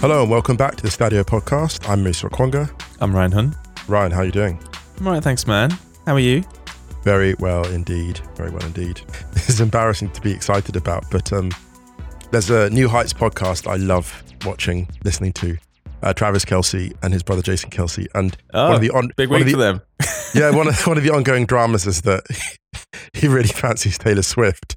Hello and welcome back to the Stadio podcast. I'm Musa Okwonga. I'm Ryan Hunt. Ryan, how are you doing? I'm all right, thanks, man. How are you? Very well indeed. This is embarrassing to be excited about, but there's a New Heights podcast I love watching, listening to. Travis Kelce and his brother Jason Kelce, and one of the yeah, one of the ongoing dramas is that he really fancies Taylor Swift,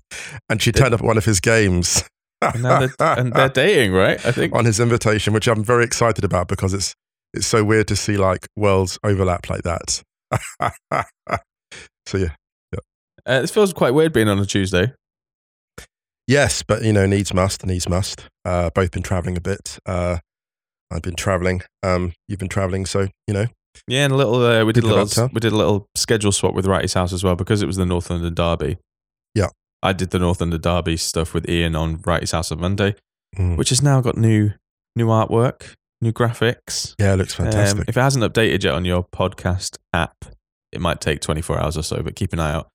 and she turned up at one of his games. and they're dating, right? I think on his invitation, which I'm very excited about because it's so weird to see like worlds overlap like that. So yeah. This feels quite weird being on a Tuesday. Yes, but you know, needs must. Both been traveling a bit. I've been traveling. You've been traveling, so you know. Yeah, and we did a little schedule swap with Wrighty's House as well because it was the North London Derby. Yeah. I did the North London Derby stuff with Ian on Wrighty's House on Monday, which has now got new artwork, new graphics. Yeah, it looks fantastic. If it hasn't updated yet on your podcast app, it might take 24 hours or so, but keep an eye out.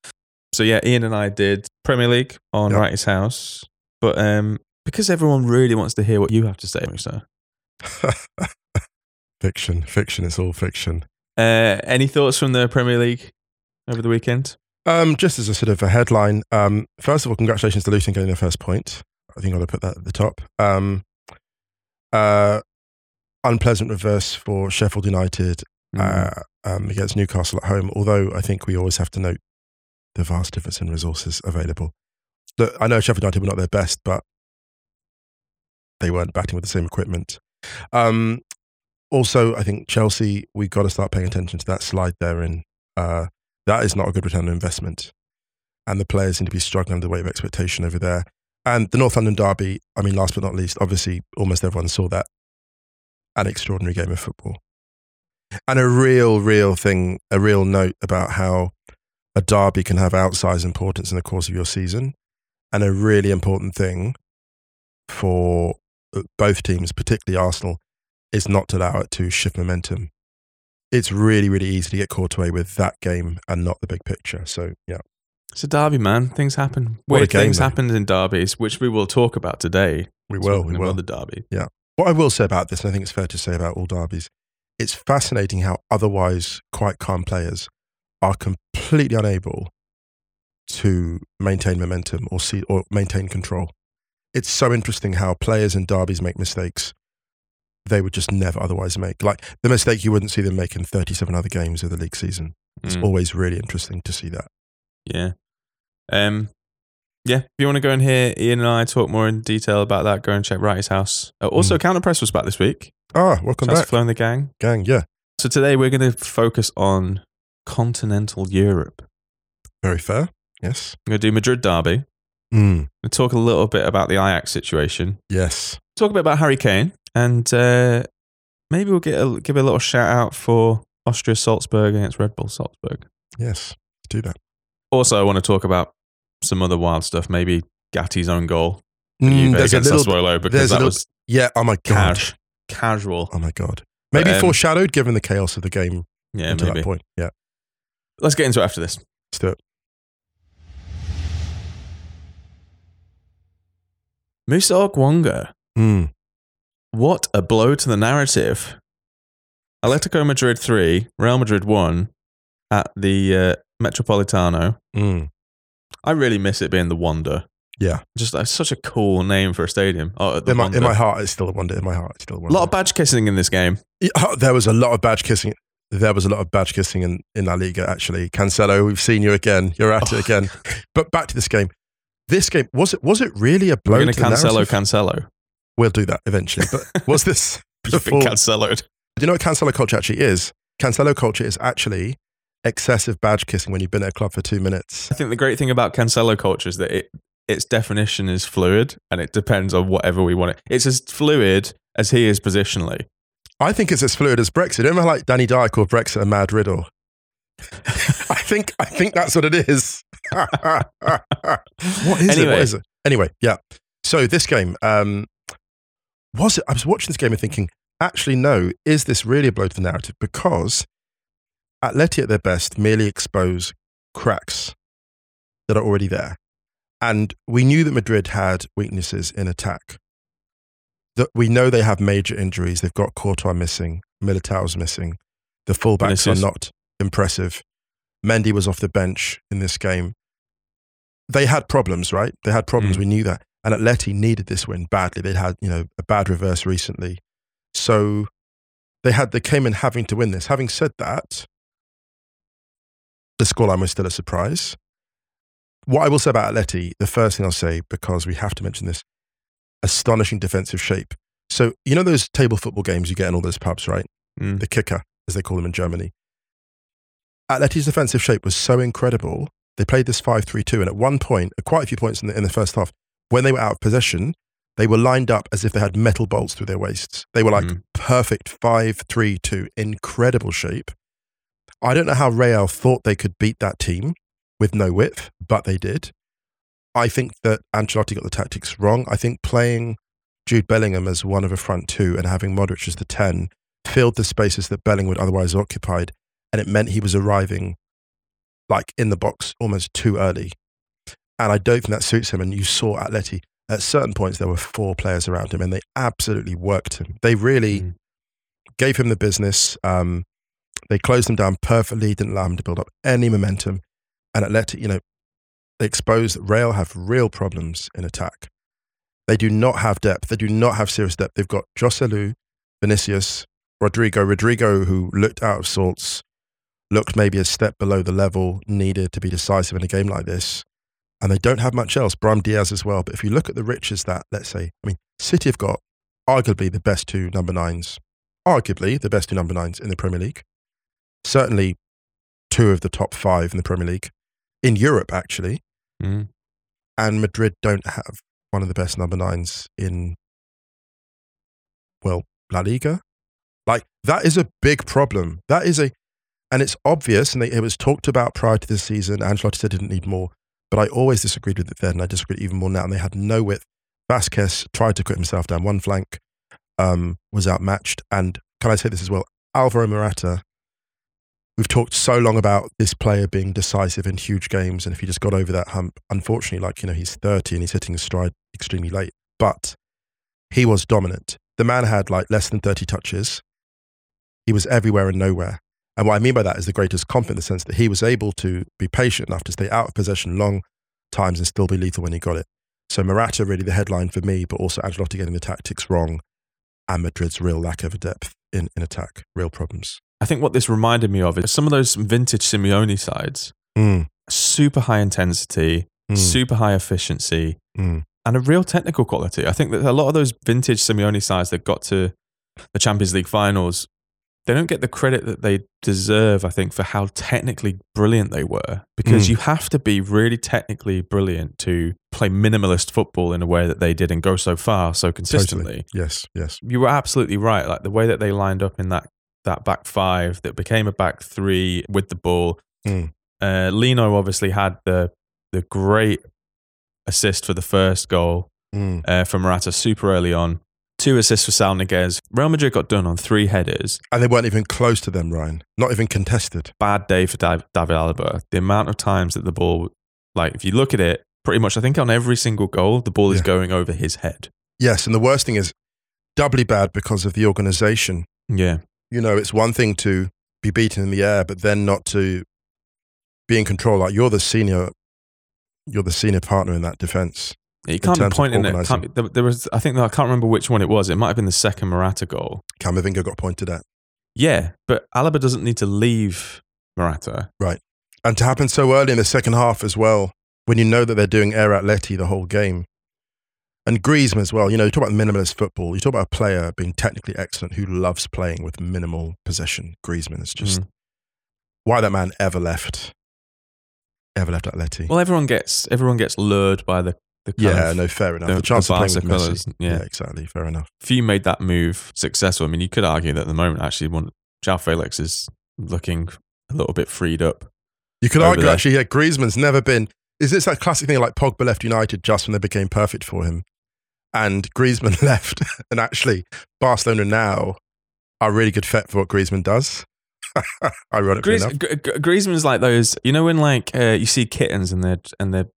So yeah, Ian and I did Premier League on Wrighty's House, but because everyone really wants to hear what you have to say, Musa. Fiction. It's all fiction. Any thoughts from the Premier League over the weekend? Just as a sort of a headline, first of all, congratulations to Luton getting their first point. I think I'll put that at the top. Unpleasant reverse for Sheffield United against Newcastle at home, although I think we always have to note the vast difference in resources available. Look, I know Sheffield United were not their best, but they weren't batting with the same equipment. Also, I think Chelsea, we've got to start paying attention to that slide there in... that is not a good return on investment. And the players seem to be struggling under the weight of expectation over there. And the North London Derby, I mean, last but not least, obviously almost everyone saw that. An extraordinary game of football. And a real note about how a derby can have outsized importance in the course of your season. And a really important thing for both teams, particularly Arsenal, is not to allow it to shift momentum. It's really, really easy to get caught away with that game and not the big picture. So, yeah. It's a derby, man. Things happen. Weird things happen in derbies, which we will talk about today. We will. The derby. Yeah. What I will say about this, and I think it's fair to say about all derbies, it's fascinating how otherwise quite calm players are completely unable to maintain momentum or maintain control. It's so interesting how players in derbies make mistakes they would just never otherwise make. Like the mistake you wouldn't see them make in 37 other games of the league season. It's always really interesting to see that. Yeah. If you want to go and hear Ian and I talk more in detail about that, go and check Wrighty's House. Also, Counter Press was back this week. Ah, welcome back. That's Flo and the gang. Yeah. So today we're going to focus on continental Europe. Very fair. Yes. I'm going to do Madrid derby. We'll talk a little bit about the Ajax situation. Yes. Talk a bit about Harry Kane. And maybe we'll give a little shout out for Austria-Salzburg against Red Bull Salzburg. Yes, do that. Also, I want to talk about some other wild stuff. Maybe Gatti's own goal against Sassuolo because that was casual. Oh my god, maybe foreshadowed given the chaos of the game. Yeah, until that point. Yeah, let's get into it after this. Let's do it. Musa Okwonga. What a blow to the narrative. Atletico Madrid 3, Real Madrid 1 at the Metropolitano. I really miss it being the Wanda. Yeah. Just such a cool name for a stadium. Oh, in my heart, it's still a Wanda. A lot of badge kissing in this game. There was a lot of badge kissing. in La Liga, actually. Cancelo, we've seen you again. You're at it again. But back to this game. This game, was it really a blow? We're going to Cancelo. We'll do that eventually. But was this? You've been Canceloed. Do you know what Cancelo culture actually is? Cancelo culture is actually excessive badge kissing when you've been at a club for 2 minutes. I think the great thing about Cancelo culture is that its definition is fluid and it depends on whatever we want it. It's as fluid as he is positionally. I think it's as fluid as Brexit. Remember, like Danny Dyer called Brexit a mad riddle. I think that's what it is. What is it? Anyway, yeah. So this game, was it? I was watching this game and thinking, actually, no. Is this really a blow to the narrative? Because Atleti at their best merely expose cracks that are already there, and we knew that Madrid had weaknesses in attack. That we know they have major injuries. They've got Courtois missing, Militao's missing, the fullbacks Vinicius are not impressive. Mendy was off the bench in this game. They had problems, right? They had problems. We knew that, and Atleti needed this win badly. They'd had, you know, a bad reverse recently. So they came in having to win this. Having said that, the scoreline was still a surprise. What I will say about Atleti, the first thing I'll say, because we have to mention this, astonishing defensive shape. So, you know those table football games you get in all those pubs, right? The kicker, as they call them in Germany. Atleti's defensive shape was so incredible. They played this 5-3-2, and at one point, quite a few points in the first half, when they were out of possession, they were lined up as if they had metal bolts through their waists. They were like perfect 5-3-2, incredible shape. I don't know how Real thought they could beat that team with no width, but they did. I think that Ancelotti got the tactics wrong. I think playing Jude Bellingham as one of a front two and having Modric as the 10 filled the spaces that Bellingham would otherwise have occupied, and it meant he was arriving like in the box almost too early. And I don't think that suits him. And you saw Atleti. At certain points, there were four players around him and they absolutely worked him. They really gave him the business. They closed him down perfectly, didn't allow him to build up any momentum. And Atleti, you know, they exposed that Real have real problems in attack. They do not have depth. They do not have serious depth. They've got Joselu, Vinicius, Rodrigo, who looked out of sorts, looked maybe a step below the level needed to be decisive in a game like this. And they don't have much else. Brahim Diaz as well. But if you look at the riches that, let's say, I mean, City have got arguably the best two number nines, in the Premier League. Certainly two of the top five in the Premier League, in Europe, actually. And Madrid don't have one of the best number nines in, well, La Liga. Like, that is a big problem. And it's obvious, and it was talked about prior to this season. Ancelotti said he didn't need more. But I always disagreed with it then, and I disagreed even more now. And they had no width. Vasquez tried to cut himself down one flank, was outmatched. And can I say this as well? Alvaro Morata, we've talked so long about this player being decisive in huge games. And if he just got over that hump, unfortunately, like, you know, he's 30 and he's hitting his stride extremely late. But he was dominant. The man had like less than 30 touches. He was everywhere and nowhere. And what I mean by that is the greatest comp in the sense that he was able to be patient enough to stay out of possession long times and still be lethal when he got it. So Morata really the headline for me, but also Ancelotti getting the tactics wrong and Madrid's real lack of depth in attack, real problems. I think what this reminded me of is some of those vintage Simeone sides, super high intensity, super high efficiency, and a real technical quality. I think that a lot of those vintage Simeone sides that got to the Champions League finals, they don't get the credit that they deserve, I think, for how technically brilliant they were. Because you have to be really technically brilliant to play minimalist football in a way that they did and go so far so consistently. Totally. Yes. You were absolutely right. Like the way that they lined up in that back five that became a back three with the ball. Leno obviously had the great assist for the first goal from Morata super early on. Two assists for Sal Niguez. Real Madrid got done on three headers. And they weren't even close to them, Ryan. Not even contested. Bad day for David Alaba. The amount of times that the ball, like if you look at it, pretty much I think on every single goal, the ball is going over his head. Yes, and the worst thing is doubly bad because of the organisation. Yeah. You know, it's one thing to be beaten in the air, but then not to be in control. Like you're the senior partner in that defence. You can't be pointing at it. There was, I think, I can't remember which one it was. It might have been the second Morata goal. Camavinga got pointed at. Yeah, but Alaba doesn't need to leave Morata. Right. And to happen so early in the second half as well. when you know that they're doing air Atleti the whole game. And Griezmann as well, you know, you talk about minimalist football, you talk about a player being technically excellent who loves playing with minimal possession. Griezmann is just, why that man ever left Atleti. Well, everyone gets lured by the fair enough. The chance of playing with Messi. Yeah, exactly, fair enough. If you made that move successful, I mean, you could argue that at the moment, actually, João Felix is looking a little bit freed up. You could argue, actually, yeah, Griezmann's never been... Is this that classic thing like Pogba left United just when they became perfect for him? And Griezmann left, and actually Barcelona now are really good fit for what Griezmann does. Ironically enough. Griezmann's like those, you know, when like you see kittens and they're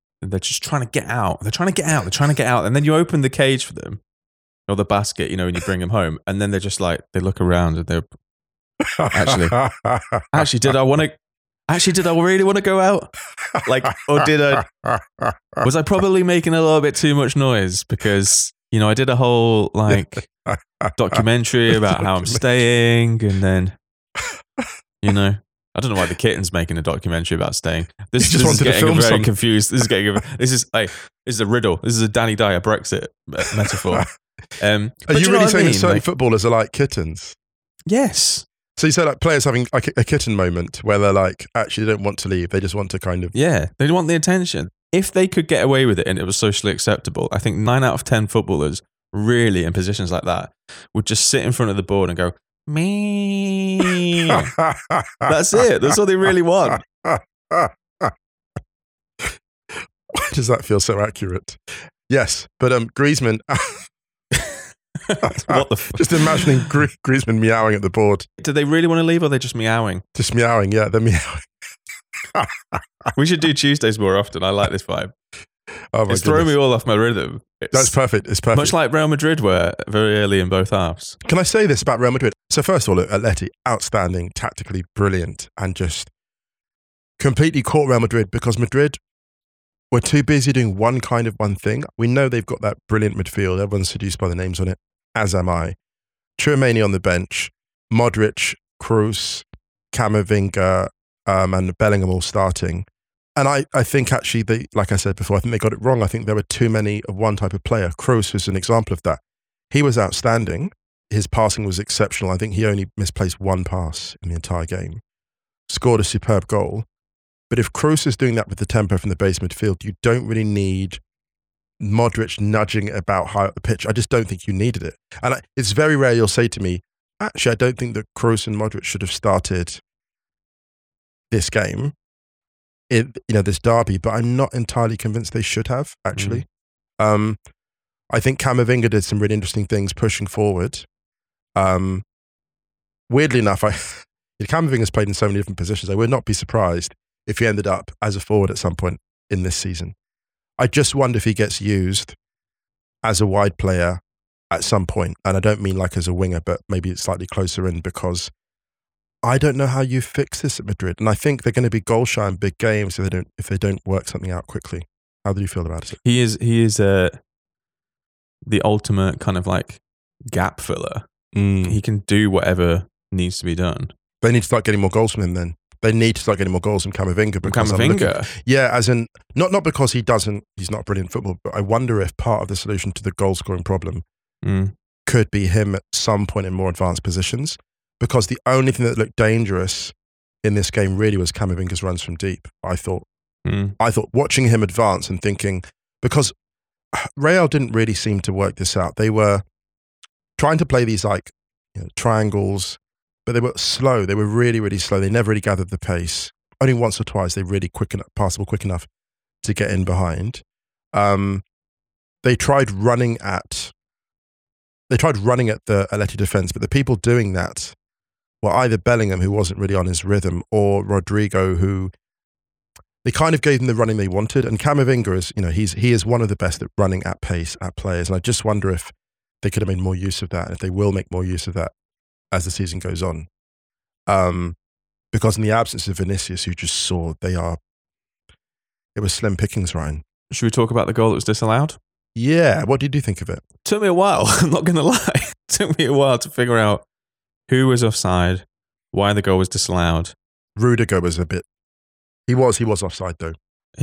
just trying to get out. And then you open the cage for them or the basket, you know, and you bring them home. And then they're just like, they look around and they're actually, did I really want to go out? Like, or did I? Was I probably making a little bit too much noise? Because, you know, I did a whole, like, documentary about how I'm staying. And then, you know, I don't know why the kitten's making a documentary about staying. This is getting very confused. This is a riddle. This is a Danny Dyer Brexit metaphor. Are you really saying that certain footballers are like kittens? Yes. So you say like players having like a kitten moment where they're like, actually they don't want to leave. They just want to kind of... Yeah, they want the attention. If they could get away with it and it was socially acceptable, I think 9 out of 10 footballers really in positions like that would just sit in front of the board and go, me. That's it. That's all they really want. Why does that feel so accurate? Yes, but Griezmann... Just imagining Griezmann meowing at the board. Do they really want to leave or are they just meowing? Just meowing, yeah, they're meowing. We should do Tuesdays more often. I like this vibe. Oh my goodness. It's throwing me all off my rhythm. That's perfect. It's perfect. Much like Real Madrid were very early in both halves. Can I say this about Real Madrid? So first of all, Atleti, outstanding, tactically brilliant, and just completely caught Real Madrid because Madrid were too busy doing one thing. We know they've got that brilliant midfield. Everyone's seduced by the names on it. As am I. Tchouameni on the bench, Modric, Kroos, Camavinga, and Bellingham all starting. And I think actually, like I said before, I think they got it wrong. I think there were too many of one type of player. Kroos was an example of that. He was outstanding. His passing was exceptional. I think he only misplaced one pass in the entire game. Scored a superb goal. But if Kroos is doing that with the tempo from the base midfield, you don't really need Modric nudging about high up the pitch. I just don't think you needed it. And it's very rare you'll say to me, actually, I don't think that Kroos and Modric should have started this game, this derby, but I'm not entirely convinced they should have, actually. I think Camavinga did some really interesting things pushing forward. Weirdly enough, Camavinga's played in so many different positions, I would not be surprised if he ended up as a forward at some point in this season. I just wonder if he gets used as a wide player at some point. And I don't mean like as a winger, but maybe it's slightly closer in because I don't know how you fix this at Madrid. And I think they're going to be goal shy in big games if they don't work something out quickly. How do you feel about it? He is the ultimate kind of like gap filler. He can do whatever needs to be done. They need to start getting more goals from him then. They need to start getting more goals from Camavinga. Yeah, as in, not because he's not a brilliant footballer, but I wonder if part of the solution to the goal-scoring problem could be him at some point in more advanced positions, because the only thing that looked dangerous in this game really was Camavinga's runs from deep, I thought. I thought watching him advance and thinking, because Real didn't really seem to work this out. They were trying to play these like triangles, but they were slow. They were really, really slow. They never really gathered the pace. Only once or twice they really quick enough to get in behind. They tried running at the Atleti defence, but the people doing that were either Bellingham, who wasn't really on his rhythm, or Rodrigo, who they kind of gave them the running they wanted. And Camavinga is, he is one of the best at running at pace at players. And I just wonder if they could have made more use of that, and if they will make more use of that as the season goes on. Because in the absence of Vinicius, you just saw it was slim pickings, Ryan. Should we talk about the goal that was disallowed? Yeah. What did you think of it? Took me a while. I'm not going to lie. Took me a while to figure out who was offside, why the goal was disallowed. Rudiger was a bit... He was offside though.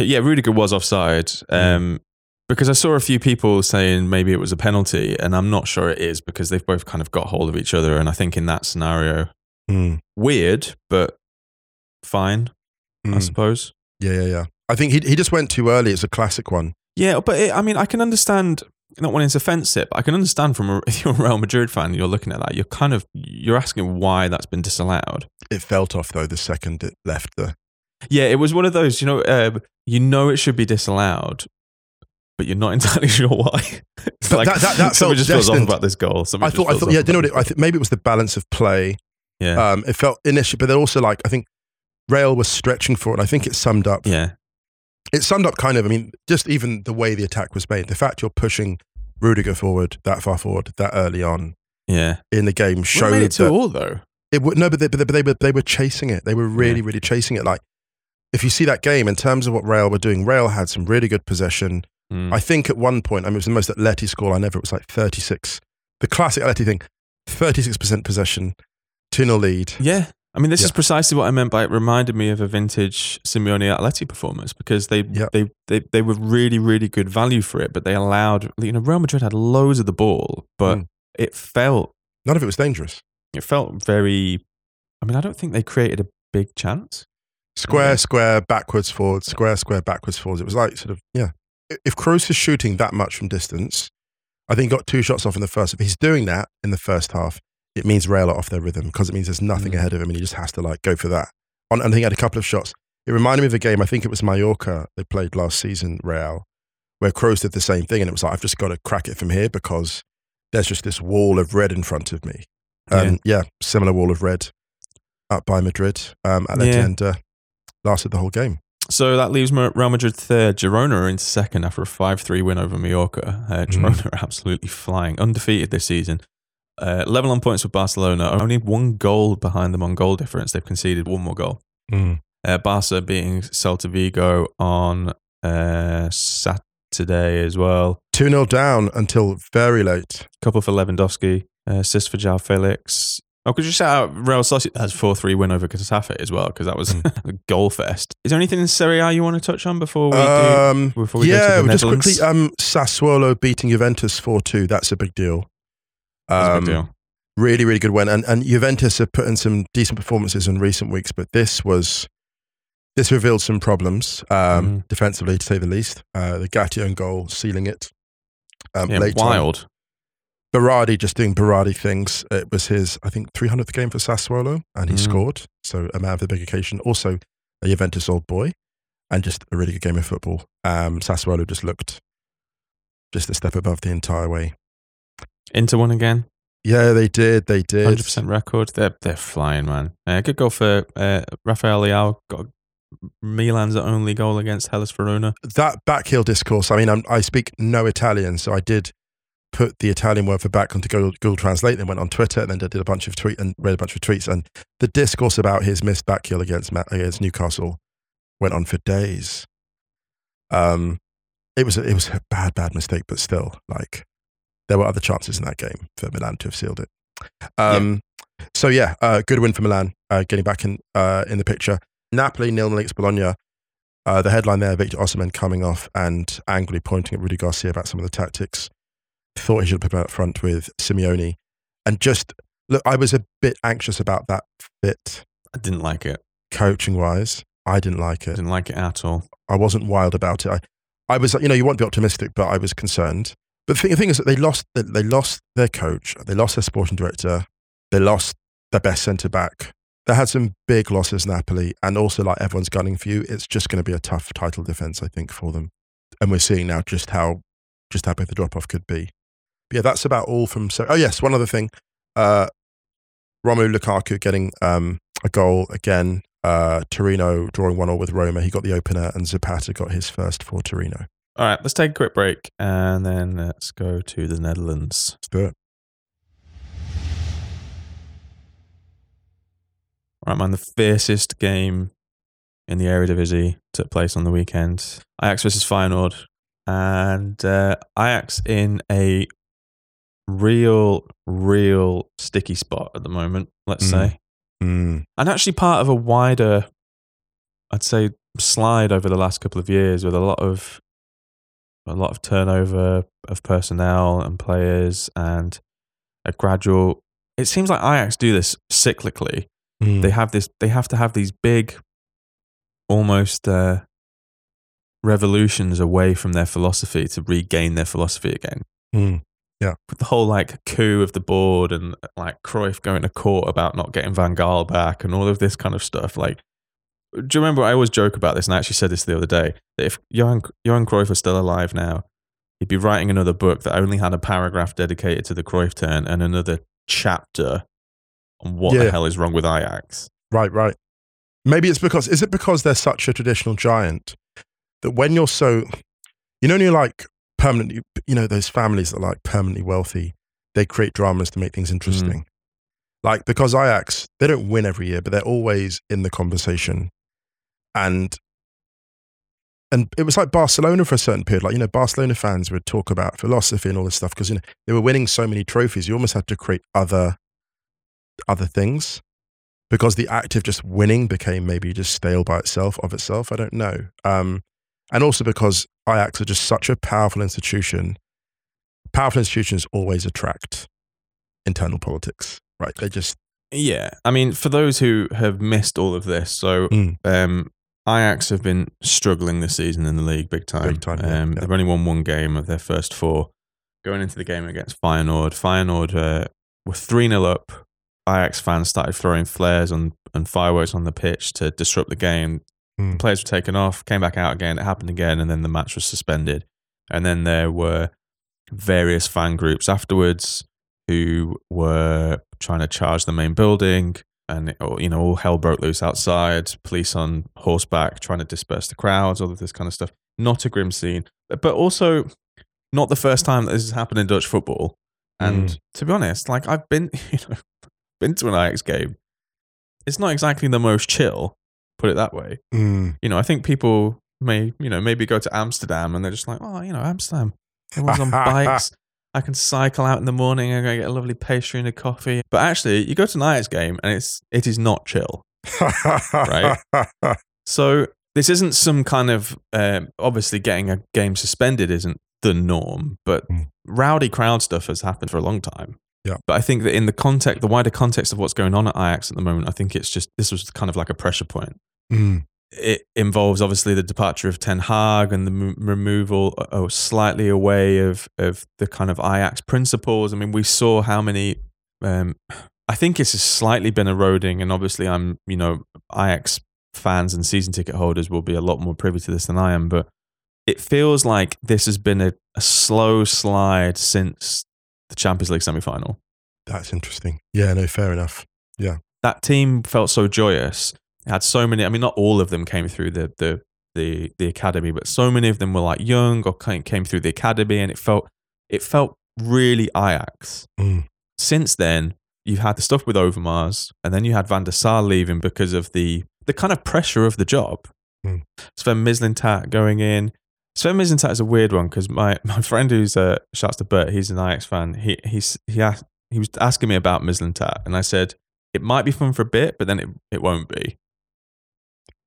Yeah, Rudiger was offside. Because I saw a few people saying maybe it was a penalty, and I'm not sure it is because they've both kind of got hold of each other. And I think in that scenario, weird, but fine, I suppose. Yeah. I think he just went too early. It's a classic one. Yeah, but I can understand not wanting to fence it, but I can understand if you're a Real Madrid fan, you're looking at that, you're asking why that's been disallowed. It felt off though the second it left the. Yeah, it was one of those. It should be disallowed, but you're not entirely sure why. It's like that something just feels off about this goal. I thought. Do you know what? I think maybe it was the balance of play. Yeah, it felt initially, but they're also like I think Real was stretching for it. And I think it summed up. Yeah. It summed up kind of, just even the way the attack was made. The fact you're pushing Rudiger forward, that far forward, that early on in the game showed made it that... all, though. It would, no, but they were chasing it. They were really chasing it. Like, if you see that game, in terms of what Real were doing, Real had some really good possession. I think at one point, it was the most Atleti score line ever. It was like 36. The classic Atleti thing, 36% possession, 2-0 lead. Yeah. This is precisely what I meant by it reminded me of a vintage Simeone Atleti performance because they were really, really good value for it, but they allowed, Real Madrid had loads of the ball, but it felt... None of it was dangerous. It felt very... I don't think they created a big chance. Square, backwards, forwards, square, backwards, forwards. It was like sort of, yeah. If Kroos is shooting that much from distance, I think he got two shots off in the first. If he's doing that in the first half, it means Real are off their rhythm because it means there's nothing ahead of him and he just has to go for that. And he had a couple of shots. It reminded me of a game, I think it was Mallorca they played last season, Real, where Kroos did the same thing and it was like, I've just got to crack it from here because there's just this wall of red in front of me. Similar wall of red up by Madrid. Atleti lasted the whole game. So that leaves Real Madrid third. Girona are in second after a 5-3 win over Mallorca. Girona are absolutely flying, undefeated this season. Level on points with Barcelona, only one goal behind them on goal difference. They've conceded one more goal. Barca beating Celta Vigo on Saturday as well. 2-0 down until very late. Couple for Lewandowski, assist for João Felix. Oh, could you shout out Real Sociedad's 4-3 win over Getafe as well, because that was a goal fest. Is there anything in Serie A you want to touch on before we do? Before we go to the Netherlands? Just quickly, Sassuolo beating Juventus 4-2. That's a big deal. Really, really good win. And Juventus have put in some decent performances in recent weeks, but this revealed some problems defensively, to say the least. The Gation goal sealing it. Late wild. On. Berardi just doing Berardi things. It was his, 300th game for Sassuolo, and he scored. So a man for the big occasion. Also a Juventus old boy, and just a really good game of football. Sassuolo just looked just a step above the entire way. Inter won again. Yeah, they did. 100% record. They're flying, man. Good goal for Rafael Leao. Got Milan's only goal against Hellas Verona. That backheel discourse, I speak no Italian, so I did put the Italian word for back onto Google Translate, then went on Twitter, and then did a bunch of tweets and read a bunch of tweets. And the discourse about his missed backheel against Newcastle went on for days. It was a bad mistake, but still, there were other chances in that game for Milan to have sealed it. Good win for Milan, getting back in the picture. Napoli 0-0 against Bologna. The headline there, Victor Osimhen coming off and angrily pointing at Rudi Garcia about some of the tactics. Thought he should have been up front with Simeone. And just, look, I was a bit anxious about that fit. I didn't like it. Coaching-wise, I didn't like it. Didn't like it at all. I wasn't wild about it. I was, you won't be optimistic, but I was concerned. But the thing is that they lost their coach, they lost their sporting director, they lost their best centre-back. They had some big losses, Napoli, and also everyone's gunning for you. It's just going to be a tough title defence, I think, for them. And we're seeing now just how big the drop-off could be. But yeah, that's about all from... Oh yes, one other thing. Romelu Lukaku getting a goal again. Torino drawing 1-1 with Roma. He got the opener and Zapata got his first for Torino. All right, let's take a quick break and then let's go to the Netherlands. Let's do it. All right, man, the fiercest game in the Eredivisie took place on the weekend. Ajax versus Feyenoord. And Ajax in a real sticky spot at the moment, let's say. And actually part of a wider, I'd say, slide over the last couple of years with a lot of turnover of personnel and players, and a gradual. It seems like Ajax do this cyclically. Mm. They have to have these big, almost revolutions away from their philosophy to regain their philosophy again. Mm. Yeah, with the whole like coup of the board and like Cruyff going to court about not getting Van Gaal back and all of this kind of stuff. Like, do you remember? I always joke about this, and I actually said this the other day, that if Johan Cruyff was still alive now, he'd be writing another book that only had a paragraph dedicated to the Cruyff turn and another chapter on what the hell is wrong with Ajax. Right, right. Maybe it's because, is it because they're such a traditional giant that when you're so, you know, when you're like permanently, you know, those families that are like permanently wealthy, they create dramas to make things interesting. Mm. Like, because Ajax, they don't win every year, but they're always in the conversation. And it was like Barcelona for a certain period. Like, you know, Barcelona fans would talk about philosophy and all this stuff because, you know, they were winning so many trophies. You almost had to create other things because the act of just winning became maybe just stale by itself. I don't know. And also because Ajax are just such a powerful institution. Powerful institutions always attract internal politics, right? They just... Yeah. I mean, for those who have missed all of this, so... Mm. Ajax have been struggling this season in the league big time. Big time, yeah, yeah. They've only won one game of their first four. Going into the game against Feyenoord were 3-0 up. Ajax fans started throwing flares and fireworks on the pitch to disrupt the game. Mm. The players were taken off, came back out again, it happened again, and then the match was suspended. And then there were various fan groups afterwards who were trying to charge the main building. And, you know, all hell broke loose outside, police on horseback trying to disperse the crowds, all of this kind of stuff. Not a grim scene, but also not the first time that this has happened in Dutch football. And to be honest, like I've been, you know, to an Ajax game. It's not exactly the most chill, put it that way. Mm. You know, I think people may, you know, maybe go to Amsterdam and they're just like, oh, you know, Amsterdam, everyone's on bikes. I can cycle out in the morning. I'm going to get a lovely pastry and a coffee. But actually, you go to an Ajax game and it is not chill, right? So this isn't some kind of obviously getting a game suspended isn't the norm, but rowdy crowd stuff has happened for a long time. Yeah. But I think that in the context, the wider context of what's going on at Ajax at the moment, I think it's just this was kind of like a pressure point. Mm. It involves obviously the departure of Ten Hag and the removal slightly away of the kind of Ajax principles. I mean, we saw how many, I think it's slightly been eroding, and obviously I'm, you know, Ajax fans and season ticket holders will be a lot more privy to this than I am, but it feels like this has been a slow slide since the Champions League semi-final. That's interesting. Yeah, no, fair enough. Yeah. That team felt so joyous. Had so many, I mean, not all of them came through the academy, but so many of them were like young or came through the academy, and it felt really Ajax. Mm. Since then, you've had the stuff with Overmars, and then you had Van der Sar leaving because of the kind of pressure of the job. Mm. Sven Mislintat going in. Sven Mislintat is a weird one because my friend who's shouts to Bert, he's an Ajax fan. He was asking me about Mislintat, and I said it might be fun for a bit, but then it won't be.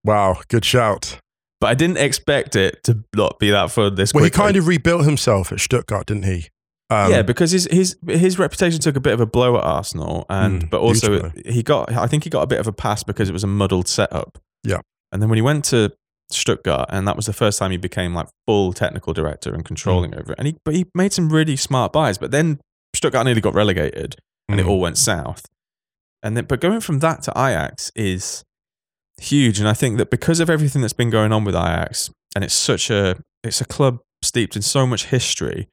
Wow, good shout. But I didn't expect it to not be that fun this quickly. Well, he kind of rebuilt himself at Stuttgart, didn't he? Yeah, because his reputation took a bit of a blow at Arsenal, and but also I think he got a bit of a pass because it was a muddled setup. Yeah. And then when he went to Stuttgart, and that was the first time he became like full technical director and controlling over it. And he made some really smart buys, but then Stuttgart nearly got relegated and it all went south. And then but going from that to Ajax is huge, and I think that because of everything that's been going on with Ajax, and it's a club steeped in so much history,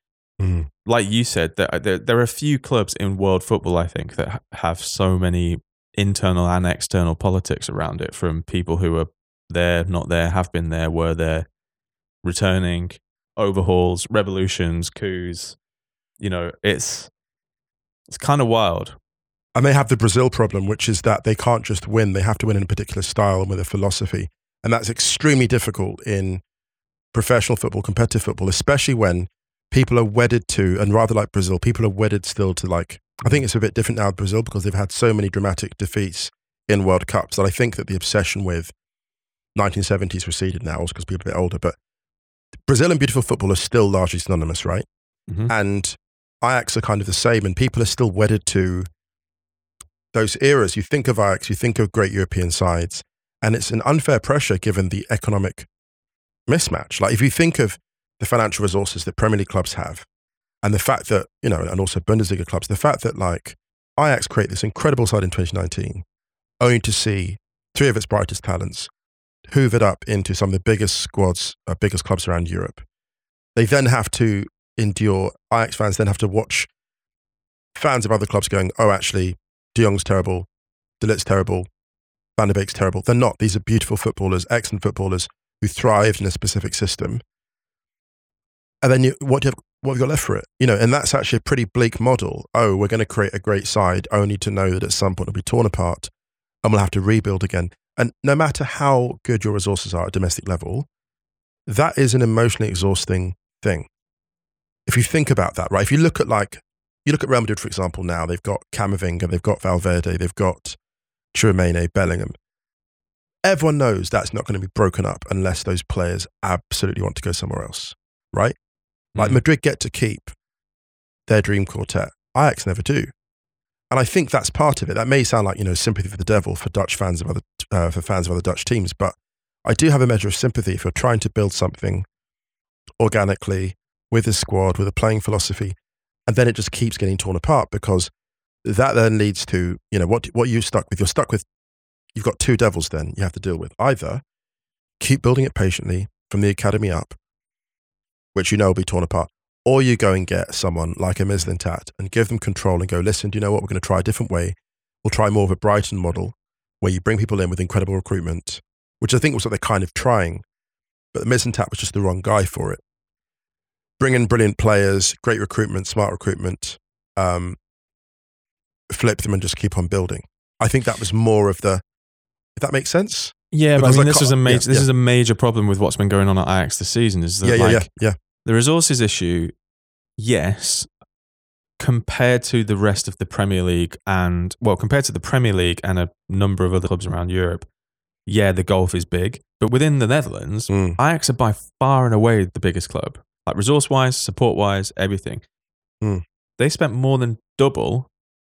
like you said, that there are few clubs in world football, I think, that have so many internal and external politics around it, from people who are there, not there, have been there, were there, returning, overhauls, revolutions, coups. You know, it's kind of wild. And they have the Brazil problem, which is that they can't just win. They have to win in a particular style and with a philosophy. And that's extremely difficult in professional football, competitive football, especially when people are wedded to, and rather like Brazil, people are wedded still to like, I think it's a bit different now in Brazil because they've had so many dramatic defeats in World Cups that I think that the obsession with 1970s receded now, also because people are a bit older, but Brazil and beautiful football are still largely synonymous, right? Mm-hmm. And Ajax are kind of the same, and people are still wedded to those eras. You think of Ajax, you think of great European sides, and it's an unfair pressure given the economic mismatch. Like if you think of the financial resources that Premier League clubs have, and the fact that, you know, and also Bundesliga clubs, the fact that like Ajax created this incredible side in 2019, only to see three of its brightest talents hoovered up into some of the biggest squads, biggest clubs around Europe. They then have to endure, Ajax fans then have to watch fans of other clubs going, oh, actually, De Jong's terrible, De Ligt's terrible, Van de Beek's terrible. They're not. These are beautiful footballers, excellent footballers who thrived in a specific system. And then you, what have you got left for it? You know, and that's actually a pretty bleak model. Oh, we're going to create a great side only to know that at some point it'll be torn apart and we'll have to rebuild again. And no matter how good your resources are at domestic level, that is an emotionally exhausting thing. If you think about that, right? If you look at like, you look at Real Madrid, for example, now, they've got Camavinga, they've got Valverde, they've got Tchouameni, Bellingham. Everyone knows that's not going to be broken up unless those players absolutely want to go somewhere else, right? Like Madrid get to keep their dream quartet. Ajax never do. And I think that's part of it. That may sound like, you know, sympathy for the devil for Dutch fans of other, for fans of other Dutch teams, but I do have a measure of sympathy if you're trying to build something organically with a squad, with a playing philosophy, and then it just keeps getting torn apart, because that then leads to, you know, what you're stuck with. You're stuck with, you've got two devils then you have to deal with. Either keep building it patiently from the academy up, which you know will be torn apart, or you go and get someone like a Mislintat and give them control and go, listen, do you know what? We're going to try a different way. We'll try more of a Brighton model where you bring people in with incredible recruitment, which I think was what they're kind of trying, but the Mislintat was just the wrong guy for it. Bring in brilliant players, great recruitment, smart recruitment, flip them and just keep on building. I think that was more of the, if that makes sense? Yeah, because but I mean, this is a major problem with what's been going on at Ajax this season, is that the resources issue, yes, compared to the rest of the Premier League and, well, compared to the Premier League and a number of other clubs around Europe, yeah, the gulf is big. But within the Netherlands, Ajax are by far and away the biggest club. Like resource-wise, support-wise, everything. They spent more than double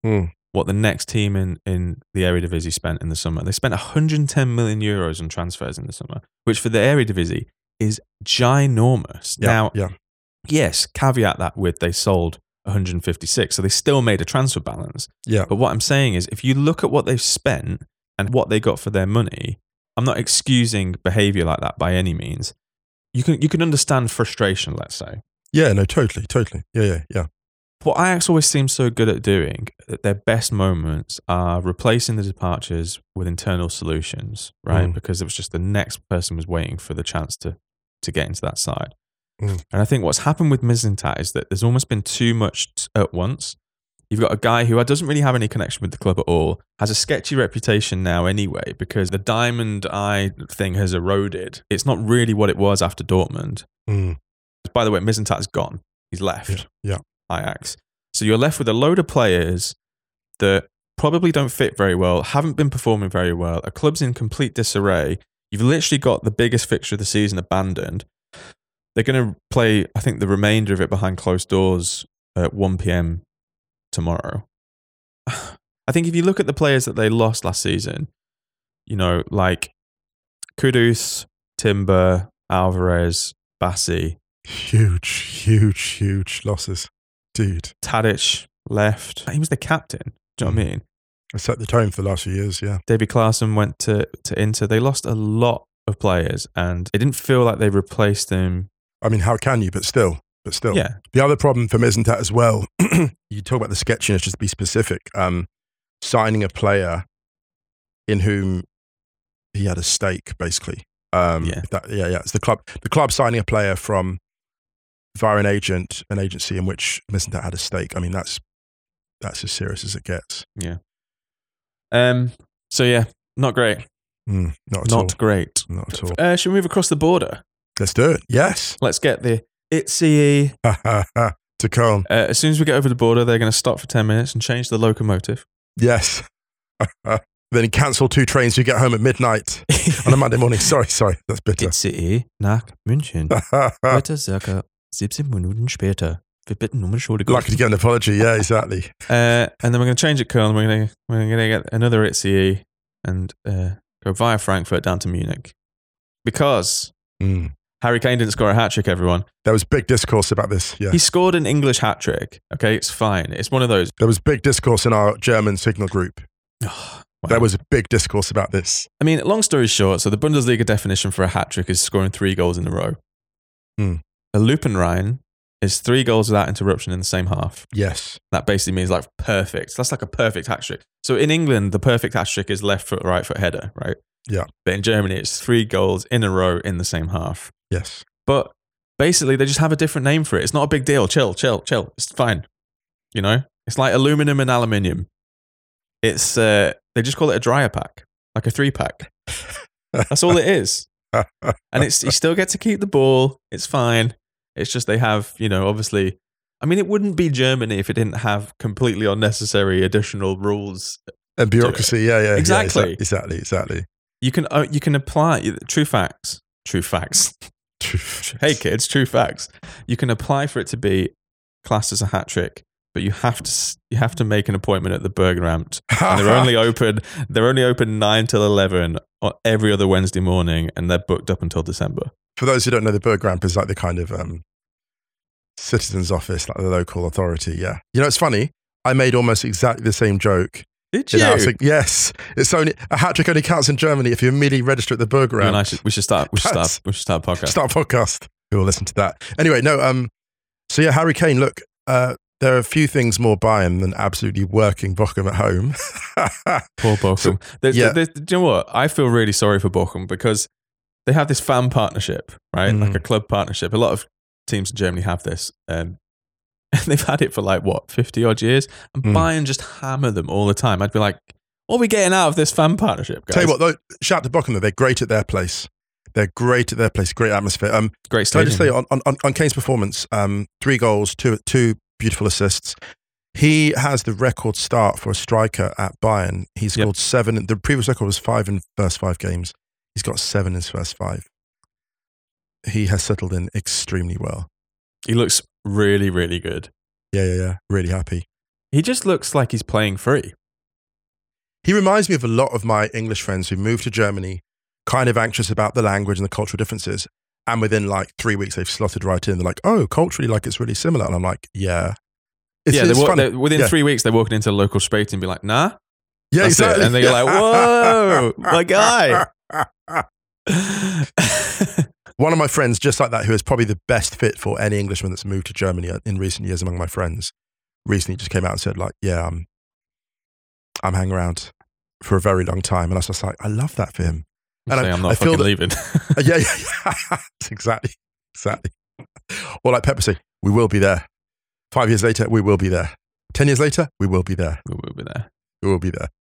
what the next team in the Eredivisie spent in the summer. They spent 110 million euros on transfers in the summer, which for the Eredivisie is ginormous. Yeah, now, yes, caveat that with they sold 156, so they still made a transfer balance. Yeah. But what I'm saying is, if you look at what they've spent and what they got for their money, I'm not excusing behaviour like that by any means. You can understand frustration, let's say. Yeah, no, totally. Yeah. What Ajax always seems so good at doing, at their best moments, are replacing the departures with internal solutions, right? Because it was just the next person was waiting for the chance to get into that side. And I think what's happened with Mislintat is that there's almost been too much at once. You've got a guy who doesn't really have any connection with the club at all, has a sketchy reputation now anyway, because the diamond eye thing has eroded. It's not really what it was after Dortmund. By the way, Mislintat's gone. He's left Ajax. So you're left with a load of players that probably don't fit very well, haven't been performing very well, a club's in complete disarray. You've literally got the biggest fixture of the season abandoned. They're going to play, I think, the remainder of it behind closed doors at 1 p.m. tomorrow. I think if you look at the players that they lost last season, you know, like Kudus, Timber, Alvarez, Bassi. Huge losses, dude. Tadic left. He was the captain. Do you know what I mean? I set the tone for the last few years, yeah. David Klaassen went to Inter. They lost a lot of players and it didn't feel like they replaced them. I mean, how can you? But still. Yeah. The other problem for Mislintat as well, you talk about the sketchiness, just to be specific, signing a player in whom he had a stake, basically. It's the club signing a player from via an agency in which Mislintat had a stake. I mean, that's as serious as it gets. Yeah. So yeah, not great. Not great. Should we move across the border? Let's do it. Yes. Let's get the Itzy to Cologne. As soon as we get over the border, they're going to stop for 10 minutes and change the locomotive. Yes. Then he cancelled two trains to get home at midnight on a Monday morning. Sorry, that's bitter. ICE nach München. Heute circa 17 Minuten später. Wir bitten um Entschuldigung. Lucky to get an apology, yeah, exactly. And then we're going to change it, Colonel. We're going to get another ICE and go via Frankfurt down to Munich. Because Harry Kane didn't score a hat-trick, everyone. There was big discourse about this, yeah. He scored an English hat-trick. Okay, it's fine. It's one of those. There was big discourse in our German signal group. Wow. There was a big discourse about this. I mean, long story short, so the Bundesliga definition for a hat-trick is scoring 3 goals in a row. A Lupenrein is 3 goals without interruption in the same half. Yes. That basically means like perfect. That's like a perfect hat-trick. So in England, the perfect hat-trick is left foot, right foot header, right? Yeah. But in Germany, it's 3 goals in a row in the same half. Yes. But basically, they just have a different name for it. It's not a big deal. Chill. It's fine. You know? It's like aluminum and aluminium. It's... They just call it a dryer pack, like a 3-pack. That's all it is. And it's you still get to keep the ball. It's fine. It's just they have, you know, obviously, I mean, it wouldn't be Germany if it didn't have completely unnecessary additional rules. And bureaucracy, yeah. Exactly. You can apply, true facts. Hey kids, true facts. You can apply for it to be classed as a hat trick. But you have to make an appointment at the Burgeramt. And they're only open 9 till 11 on every other Wednesday morning, and they're booked up until December. For those who don't know, the Burgeramt is like the kind of citizen's office, like the local authority. Yeah, you know, it's funny. I made almost exactly the same joke. Did you? Yes. It's only a hat trick only counts in Germany if you immediately register at the Burgeramt. We should start a podcast. Start a podcast. We will listen to that anyway. No. So yeah, Harry Kane. Look. There are a few things more Bayern than absolutely working Bochum at home. Poor Bochum. Do you know what? I feel really sorry for Bochum because they have this fan partnership, right? Like a club partnership. A lot of teams in Germany have this. And they've had it for 50 odd years? And Bayern just hammer them all the time. I'd be like, what are we getting out of this fan partnership, guys? Tell you what, though, shout to Bochum, though. They're great at their place. Great atmosphere. Great stadium. Can I just say, on Kane's performance, 3 goals, two beautiful assists. He has the record start for a striker at Bayern. He scored 7. The previous record was 5 in the first 5 games. He's got 7 in his first 5. He has settled in extremely well. He looks really, really good. Yeah. Really happy. He just looks like he's playing free. He reminds me of a lot of my English friends who moved to Germany, kind of anxious about the language and the cultural differences. And within 3 weeks, they've slotted right in. They're like, oh, culturally, it's really similar. And I'm like, yeah. Within 3 weeks, they're walking into a local space and be like, nah. Yeah, that's exactly. It. And they're like, whoa, my guy. One of my friends, just like that, who is probably the best fit for any Englishman that's moved to Germany in recent years among my friends, recently just came out and said, I'm hanging around for a very long time. And I was just like, I love that for him. And I'm not fucking leaving. Yeah. Exactly. Or like Pepper said, we will be there. 5 years later, we will be there. 10 years later, we will be there.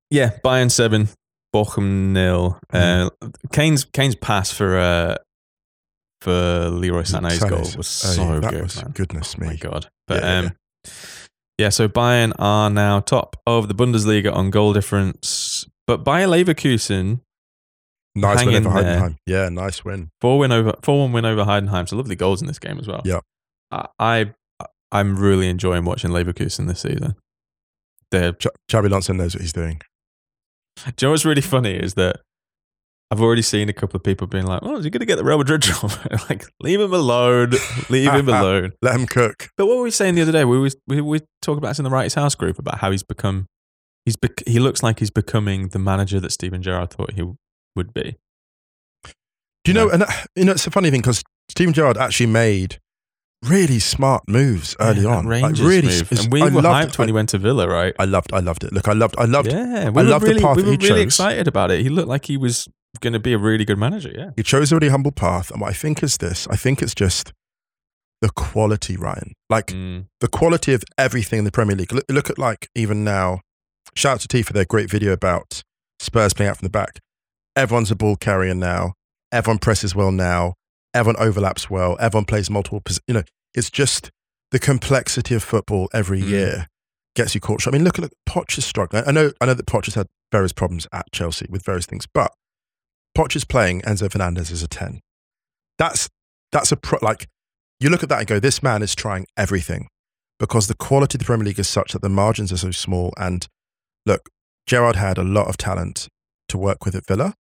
Yeah, Bayern 7, Bochum 0. Kane's pass for Leroy Sané's goal was good. Was, man. Goodness me. Oh my God. But so Bayern are now top of the Bundesliga on goal difference. But Bayer Leverkusen... Nice win over Heidenheim. There. Yeah, nice win. 4-1 win over Heidenheim. So lovely goals in this game as well. Yeah. I'm really enjoying watching Leverkusen this season. Xabi Alonso knows what he's doing. Do you know what's really funny is that I've already seen a couple of people being like, oh, is he going to get the Real Madrid job? Leave him alone. Let him cook. But what were we saying the other day? We talked about this in the Wrighty's House group about how he looks like he's becoming the manager that Steven Gerrard thought he would be. Do you know? And it's a funny thing because Steven Gerrard actually made really smart moves early on. We were hyped when he went to Villa, right? I loved it. Look, I loved. Yeah, we were really excited about it. He looked like he was going to be a really good manager. Yeah, he chose a really humble path, and what I think is this: I think it's just the quality, Ryan. The quality of everything in the Premier League. Look at even now. Shout out to T for their great video about Spurs playing out from the back. Everyone's a ball carrier now. Everyone presses well now. Everyone overlaps well. Everyone plays multiple positions. You know, it's just the complexity of football every year gets you caught short. I mean, look at Poch is struggling. I know that Poch has had various problems at Chelsea with various things. But Poch is playing Enzo Fernandez as a 10. That's you look at that and go, this man is trying everything, because the quality of the Premier League is such that the margins are so small. And look, Gerrard had a lot of talent to work with at Villa.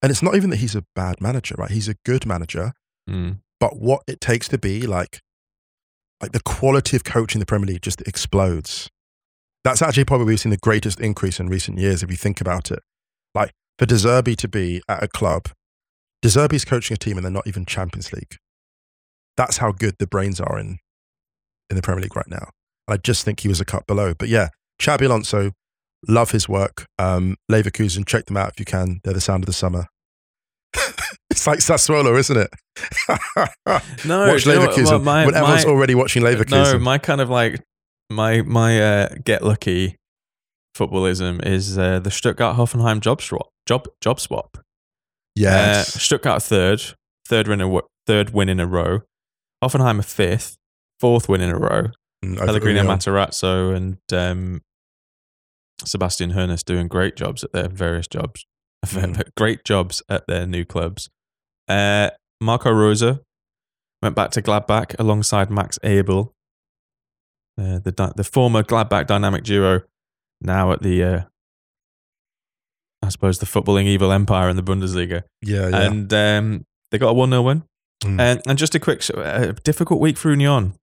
And it's not even that he's a bad manager, right? He's a good manager. Mm. But what it takes to be like the quality of coaching in the Premier League just explodes. That's actually probably we've seen the greatest increase in recent years, if you think about it. Like for De Zerbi to be at a club, De Zerbi's coaching a team and they're not even Champions League. That's how good the brains are in the Premier League right now. And I just think he was a cut below. But yeah, Xabi Alonso, love his work. Leverkusen, check them out if you can. They're the sound of the summer. It's like Sassuolo, isn't it? No, watch Leverkusen. You know, when everyone's already watching Leverkusen. No, my kind of like my get lucky footballism is the Stuttgart Hoffenheim job swap. Yes, Stuttgart third win in a row. Hoffenheim a fifth, fourth win in a row. Pellegrino, Matarazzo, and Sebastian Hoeneß doing great jobs at their various jobs. Mm. Great jobs at their new clubs. Marco Rosa went back to Gladbach alongside Max Abel. The former Gladbach dynamic duo, now at the, I suppose, the footballing evil empire in the Bundesliga. Yeah. And they got a 1-0 win. Mm. And just a quick, difficult week for Union.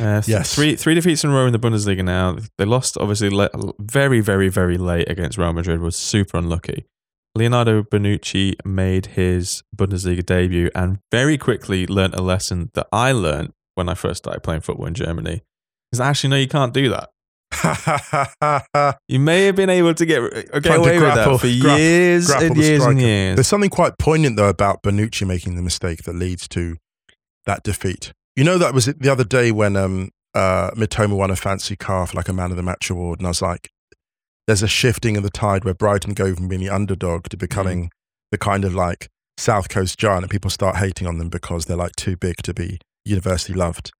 Yes. Three defeats in a row in the Bundesliga now. They lost, obviously, very, very, very late against Real Madrid. Was super unlucky. Leonardo Bonucci made his Bundesliga debut and very quickly learnt a lesson that I learnt when I first started playing football in Germany. Because actually, no, you can't do that. You may have been able to get away with that for years and years and years. There's something quite poignant, though, about Bonucci making the mistake that leads to that defeat. You know, that was the other day when Mitoma won a fancy car for like a Man of the Match award. And I was like, there's a shifting of the tide where Brighton go from being the underdog to becoming the kind of like South Coast giant, and people start hating on them because they're like too big to be universally loved.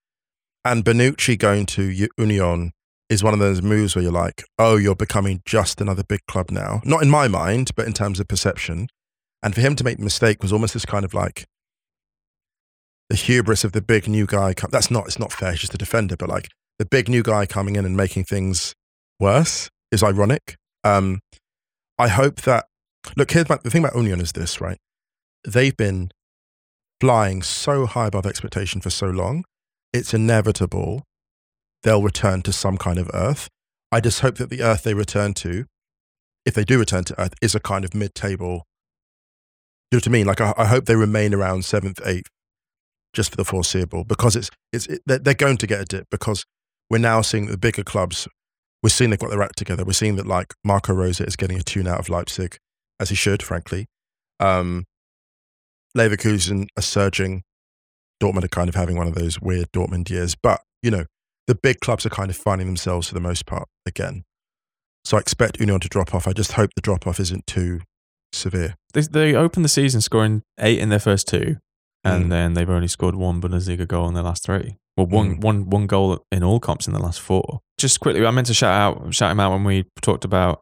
And Bonucci going to Union is one of those moves where you're like, oh, you're becoming just another big club now. Not in my mind, but in terms of perception. And for him to make the mistake was almost this kind of like the hubris of the big new guy. It's not fair, he's just a defender, but like the big new guy coming in and making things worse is ironic. I hope that, look, the thing about Union is this, right? They've been flying so high above expectation for so long. It's inevitable they'll return to some kind of earth. I just hope that the earth they return to, if they do return to earth, is a kind of mid-table. Do you know what I mean? Like, I hope they remain around 7th, 8th, just for the foreseeable, because they're going to get a dip, because we're now seeing the bigger clubs, we're seeing they've got their act together. We're seeing that like Marco Rosa is getting a tune out of Leipzig, as he should, frankly. Leverkusen are surging. Dortmund are kind of having one of those weird Dortmund years. But, you know, the big clubs are kind of finding themselves for the most part again. So I expect Union to drop off. I just hope the drop off isn't too severe. They opened the season scoring 8 in their first 2. And then they've only scored 1 Bundesliga goal in their last 3. Well, one goal in all comps in the last 4. Just quickly, I meant to shout him out when we talked about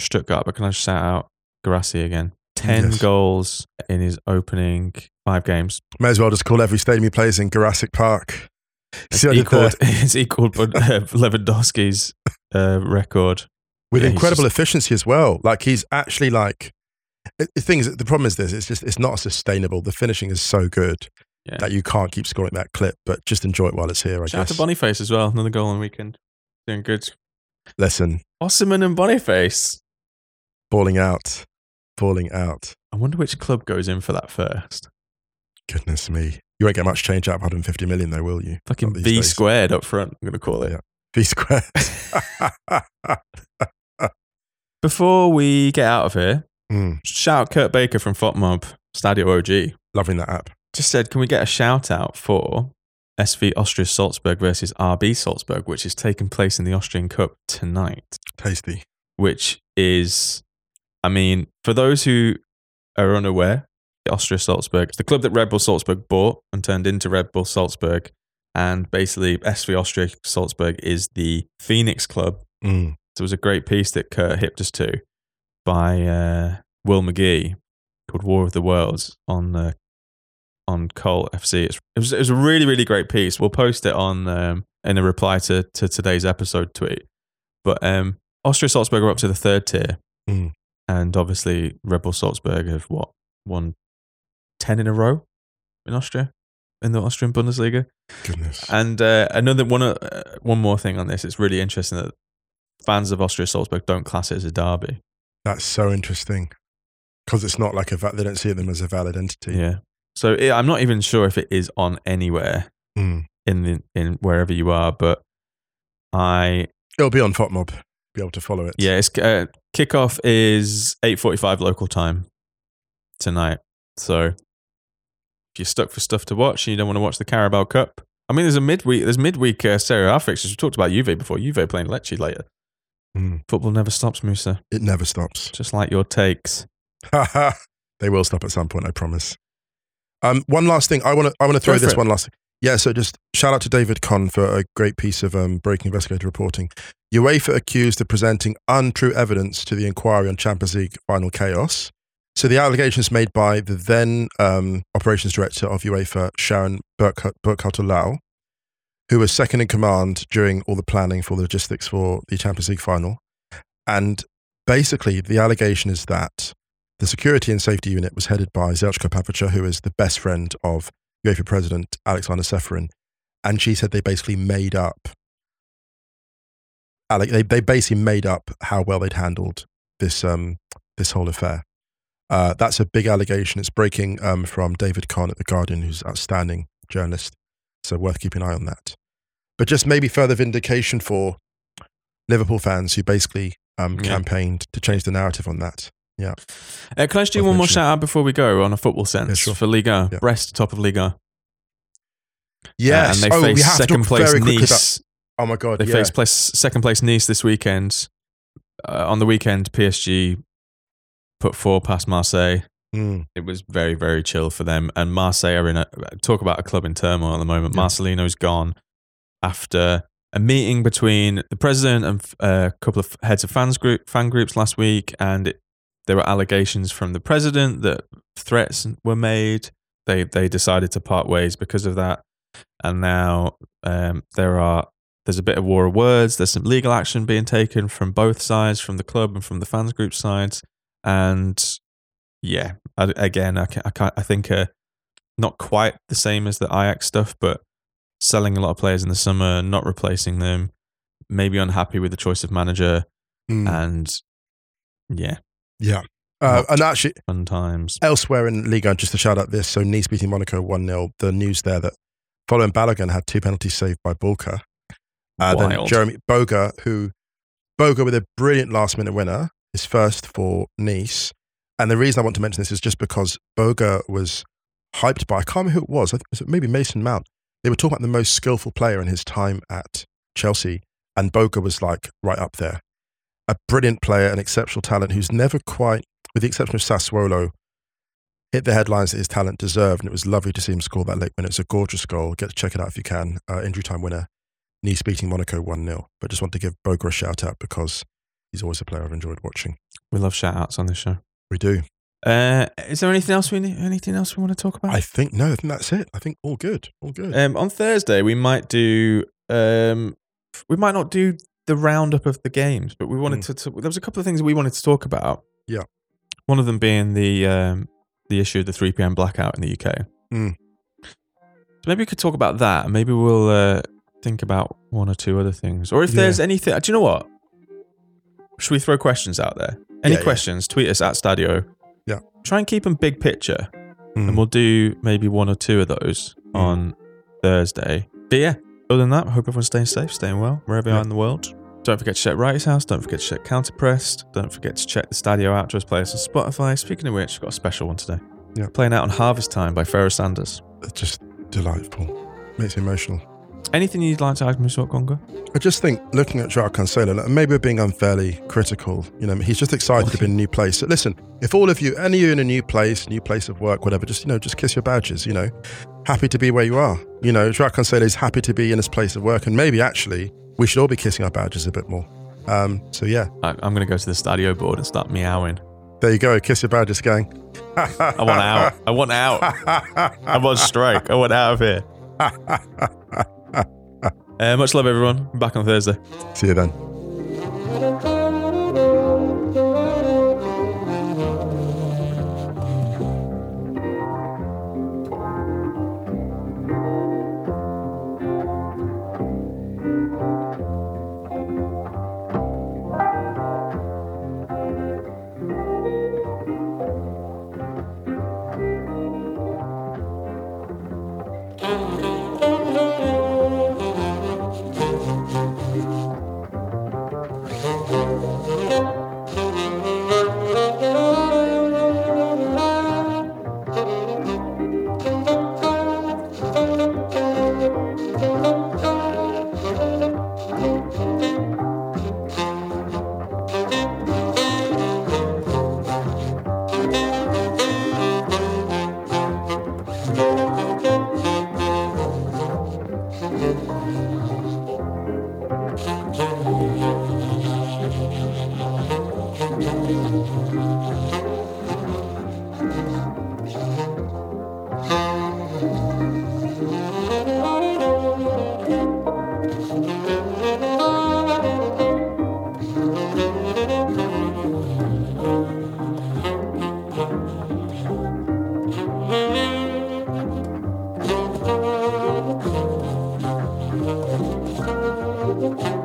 Stuttgart, but can I just shout out Guirassy again? 10 goals in his opening 5 games. May as well just call every stadium he plays in Jurassic Park. It's equaled Lewandowski's record. With incredible efficiency as well. Like, he's actually like... The problem is this, it's not sustainable. The finishing is so good that you can't keep scoring that clip, but just enjoy it while it's here, I guess. Shout out to Boniface as well, another goal on the weekend. Doing good. Listen. Osimhen and Boniface. Falling out. I wonder which club goes in for that first. Goodness me. You won't get much change out of 150 million though, will you? Fucking V squared up front, I'm going to call it. Yeah. V squared. Before we get out of here, shout out Kurt Baker from FotMob, Stadio OG. Loving that app. Just said, can we get a shout out for SV Austria-Salzburg versus RB Salzburg, which is taking place in the Austrian Cup tonight. Tasty. Which is, I mean, for those who are unaware, Austria-Salzburg, it's the club that Red Bull Salzburg bought and turned into Red Bull Salzburg. And basically, SV Austria-Salzburg is the Phoenix club There was a great piece that Kurt hipped us to by Will McGee called War of the Worlds on Col FC. It was a really, really great piece. We'll post it on in a reply to today's episode tweet. But Austria-Salzburg are up to the third tier. Mm. And obviously Red Bull Salzburg have won 10 in a row in Austria, in the Austrian Bundesliga. Goodness. And another one more thing on this. It's really interesting that fans of Austria-Salzburg don't class it as a derby. That's so interesting, because it's not like they don't see them as a valid entity. Yeah. So I'm not even sure if it is on anywhere in wherever you are, but it'll be on FotMob. Be able to follow it. Yeah, it's kickoff is 8:45 local time tonight. So if you're stuck for stuff to watch and you don't want to watch the Carabao Cup, I mean, there's midweek Serie A fixtures. We talked about Juve before. Juve playing Lecce later. Mm. Football never stops, Musa. It never stops. Just like your takes. They will stop at some point, I promise. One last thing. I want to throw this one last thing. Yeah, so just shout out to David Conn for a great piece of breaking investigative reporting. UEFA accused of presenting untrue evidence to the inquiry on Champions League final chaos. So the allegations made by the then operations director of UEFA, Sharon Burkhardt-Lau, who was second in command during all the planning for the logistics for the Champions League final. And basically the allegation is that the security and safety unit was headed by Zelchka Papicha, who is the best friend of UEFA president Alexander Seferin. And she said they basically made up how well they'd handled this whole affair. That's a big allegation. It's breaking from David Conn at The Guardian, who's an outstanding journalist. So worth keeping an eye on that. But just maybe further vindication for Liverpool fans who basically campaigned to change the narrative on that. Yeah. Can I just do one more shout out before we go on a football sense for Liga? Yeah. Brest, top of Liga. Yes. And they face second place Nice. Oh my God. They face second place Nice this weekend. On the weekend, PSG put 4 past Marseille. Mm. It was very, very chill for them. And Marseille are talk about a club in turmoil at the moment. Yeah. Marcelino's gone after a meeting between the president and a couple of heads of fan groups last week. And there were allegations from the president that threats were made. They decided to part ways because of that. And now there's a bit of war of words. There's some legal action being taken from both sides, from the club and from the fans group sides. And yeah, I think not quite the same as the Ajax stuff, but selling a lot of players in the summer, not replacing them, maybe unhappy with the choice of manager. Mm. And yeah. Yeah. And actually, fun times. Elsewhere in Liga, just to shout out this, so Nice beating Monaco 1-0. The news there that following Balogun had 2 penalties saved by Bulka. Then Jeremy Boga, with a brilliant last-minute winner, is first for Nice. And the reason I want to mention this is just because Boga was hyped by, I can't remember who it was, I think it was maybe Mason Mount. They were talking about the most skillful player in his time at Chelsea, and Boga was like right up there. A brilliant player, an exceptional talent who's never quite, with the exception of Sassuolo, hit the headlines that his talent deserved. And it was lovely to see him score that late winner. It's a gorgeous goal. Get to check it out if you can. Injury time winner. Nice beating Monaco 1-0. But just want to give Boga a shout out because he's always a player I've enjoyed watching. We love shout outs on this show. We do. Is there anything else we want to talk about? I think that's it. I think all good. All good. On Thursday, we might do, we might not do the roundup of the games, but we wanted to there was a couple of things we wanted to talk about. Yeah. One of them being the issue of the 3 PM blackout in the UK. Mm. So maybe we could talk about that, and maybe we'll think about one or two other things. Or if there's anything, do you know what? Should we throw questions out there? Any questions, tweet us at Stadio. Yeah. Try and keep them big picture. Mm. And we'll do maybe one or two of those on Thursday. But yeah. Other than that, I hope everyone's staying safe, staying well, wherever you are in the world. Don't forget to check Wrighty's House. Don't forget to check Counterpressed. Don't forget to check the Stadio Outros playlist on Spotify. Speaking of which, we've got a special one today. Yeah. Playing out on Harvest Time by Pharoah Sanders. It's just delightful. Makes me emotional. Anything you'd like to add, Musa Okwonga? I just think, looking at João Cancelo, maybe we're being unfairly critical. You know, he's just excited to be in a new place. So listen, if all of you, any of you in a new place of work, whatever, just kiss your badges, Happy to be where you are. João Cancelo is happy to be in his place of work, and maybe actually we should all be kissing our badges a bit more. So yeah, I'm going to go to the Stadio board and start meowing. There you go. Kiss your badge, just going. I want out. I want out. I'm on strike. I want out of here. Much love, everyone. I'm back on Thursday. See you then.